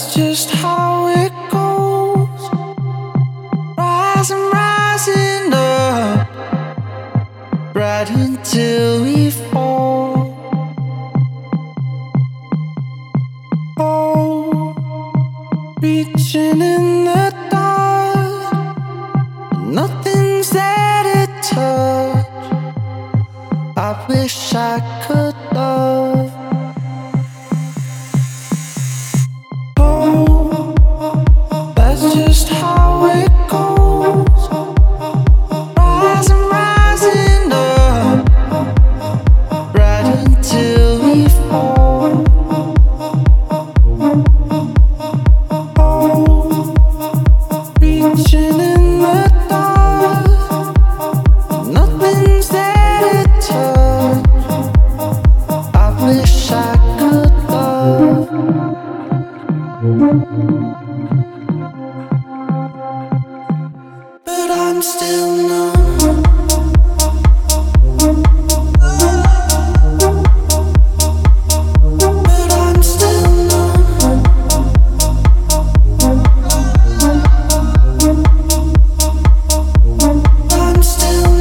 that's just how it goes. Rising up, right until we fall. Oh, reaching in the dark, nothing's there to touch. I wish I could love. Just how it goes. Rising up, right until we fall. Oh, reaching in the dark, nothing's there to touch. I wish I could love. But I'm still numb. But I'm still numb. But I'm still numb.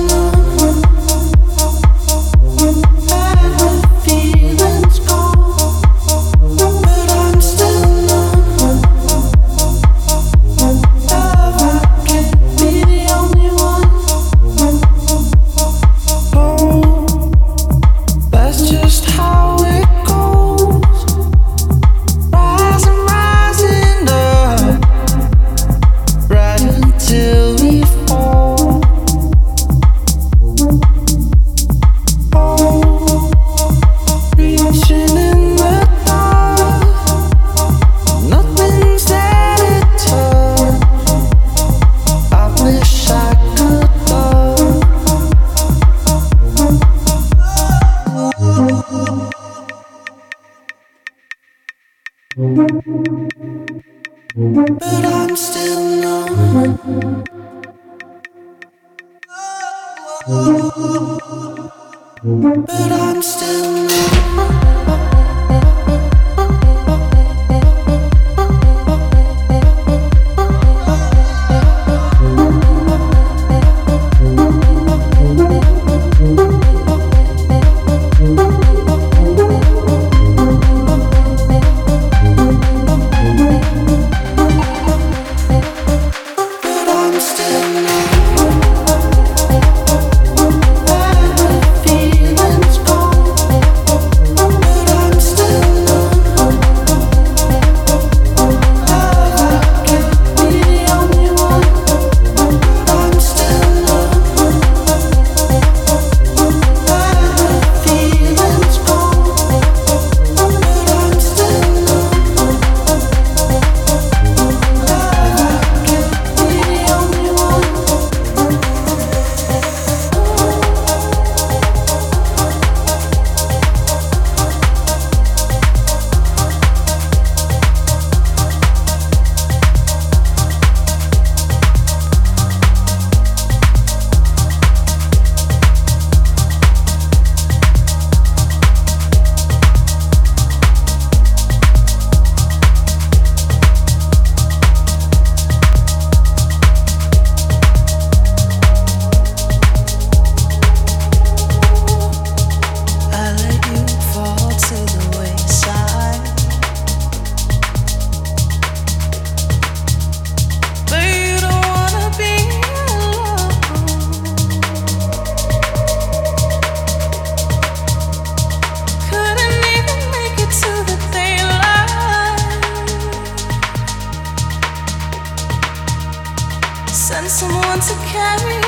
Send someone to carry you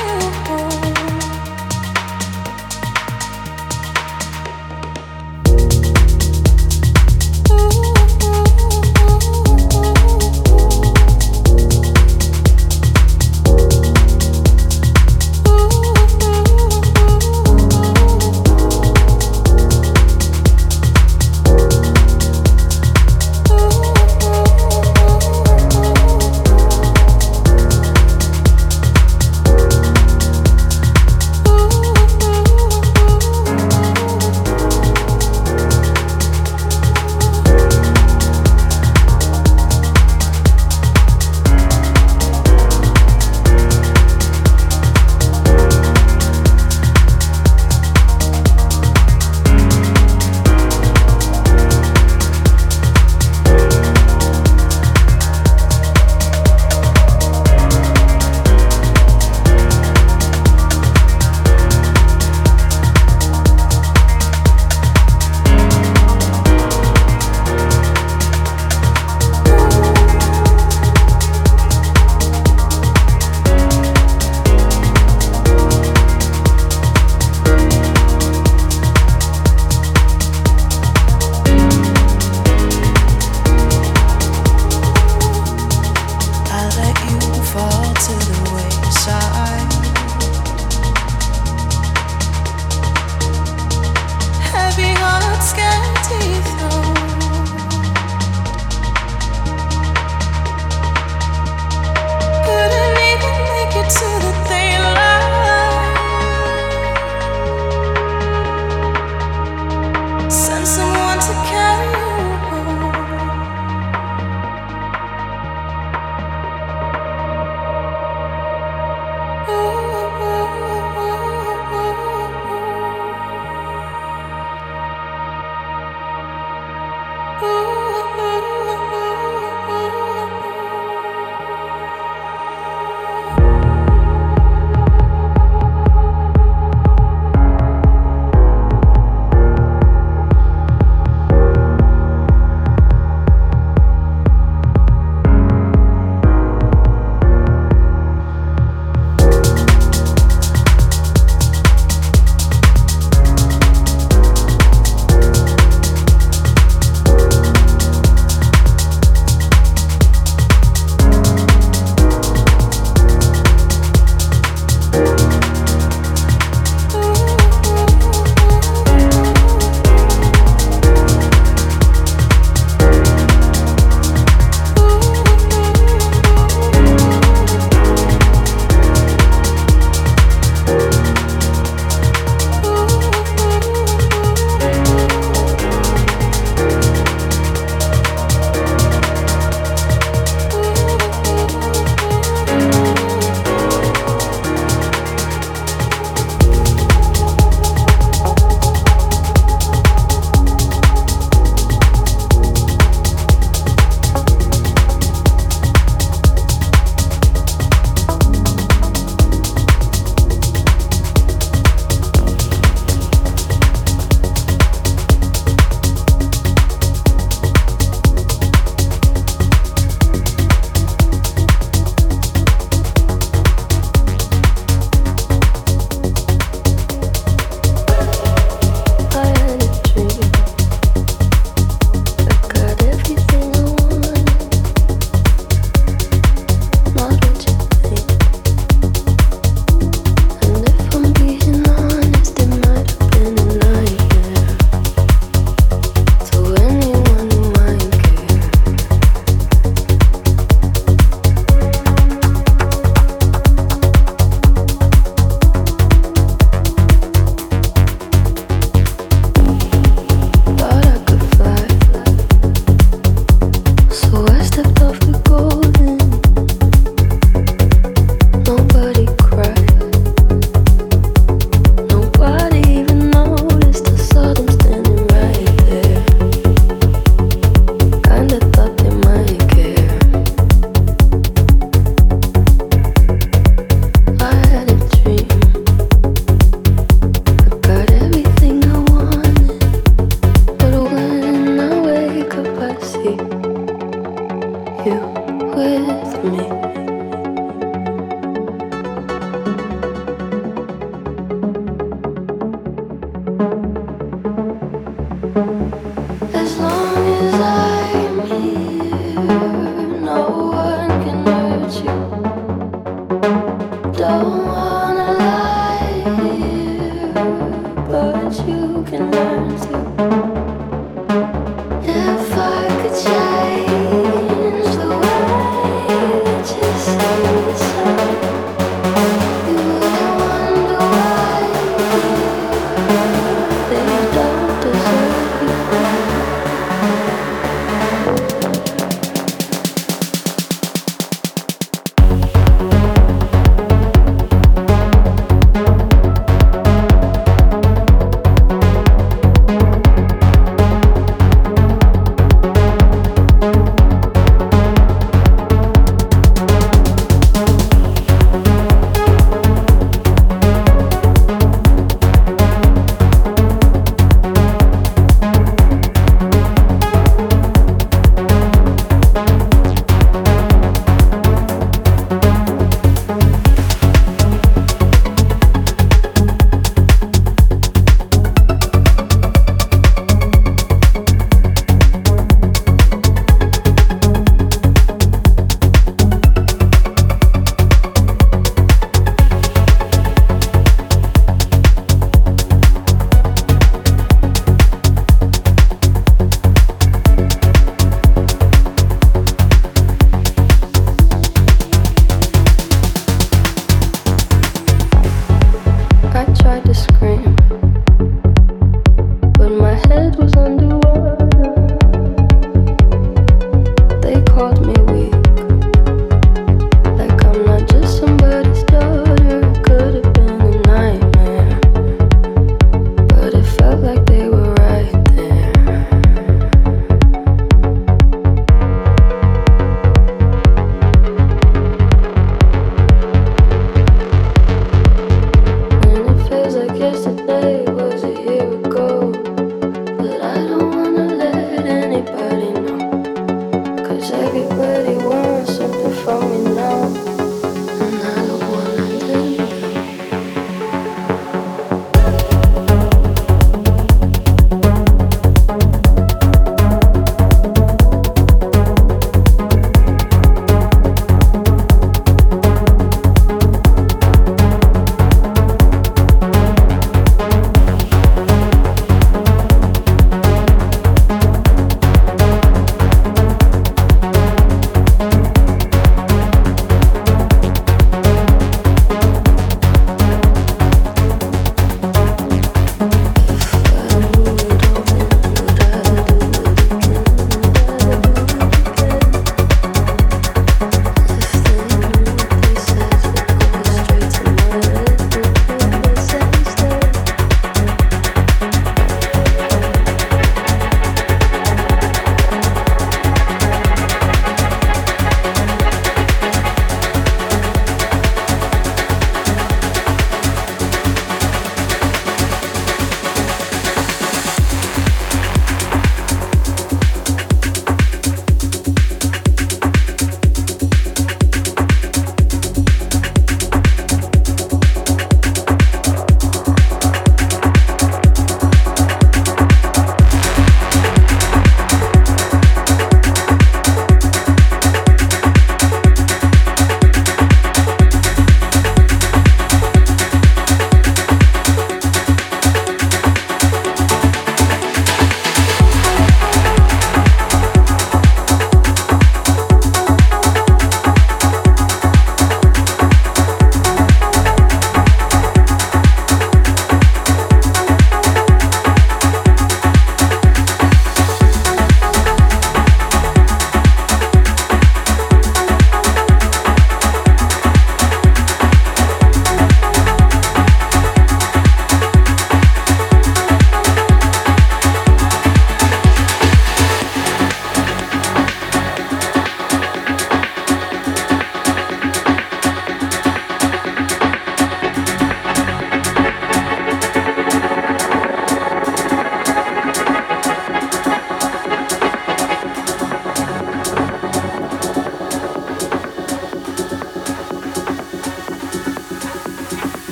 home.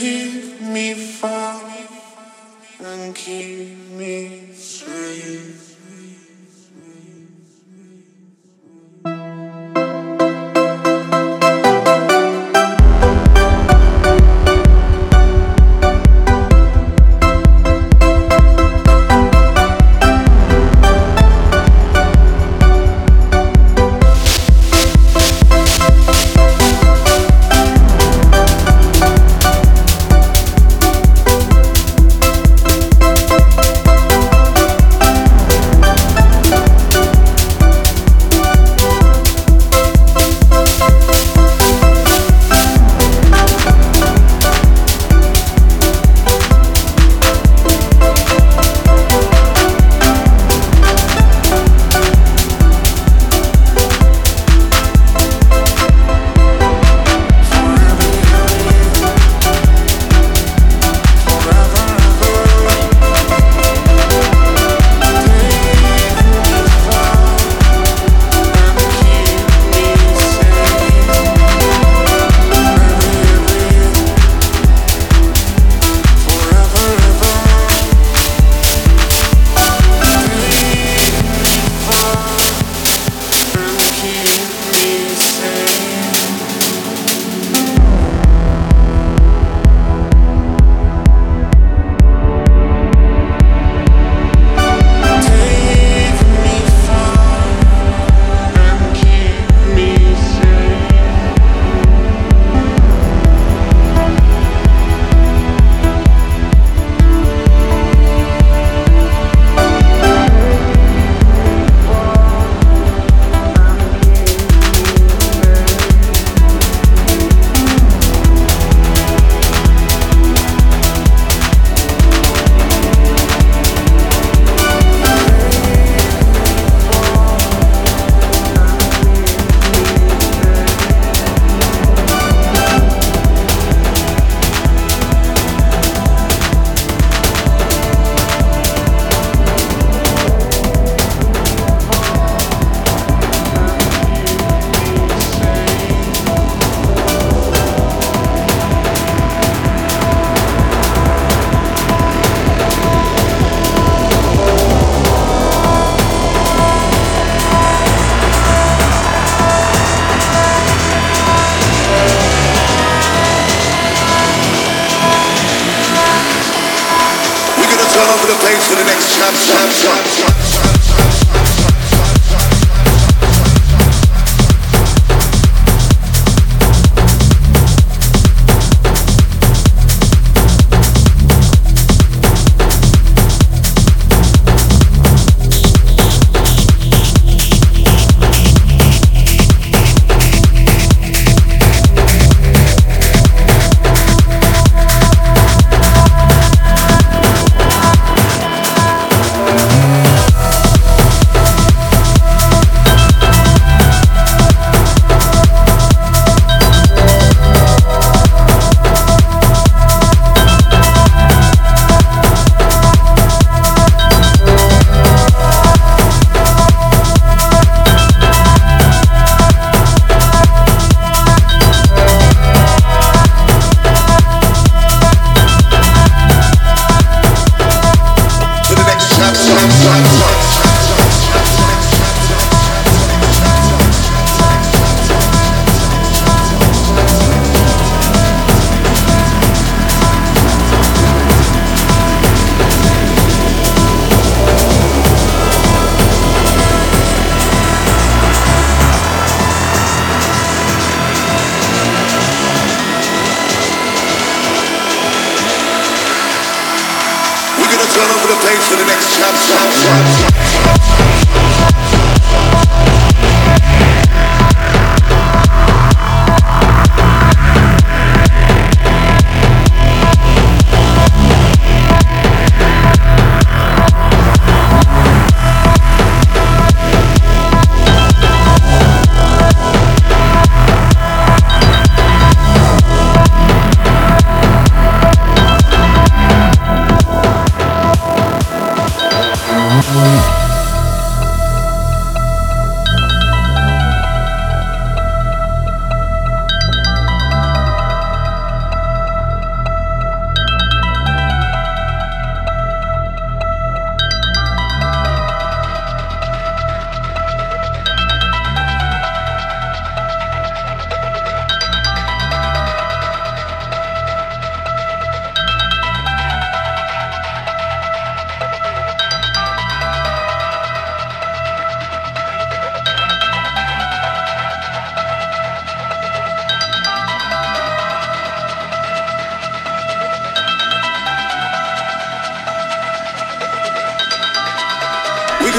save me from and keep me safe.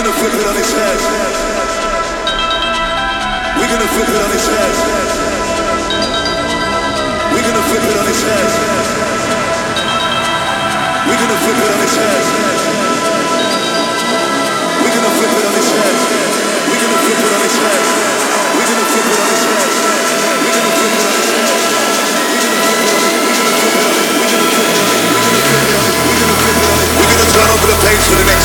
gonna flip it on his head. We're gonna flip it on his head. We're gonna flip it on his head. We're gonna flip it on his head. We're gonna flip it on his head. We're gonna flip it on his head. We're gonna flip it on his head. We're gonna flip it on his head. We're gonna turn over the page for the next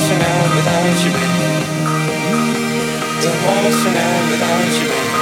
Don't wanna survive without you, baby.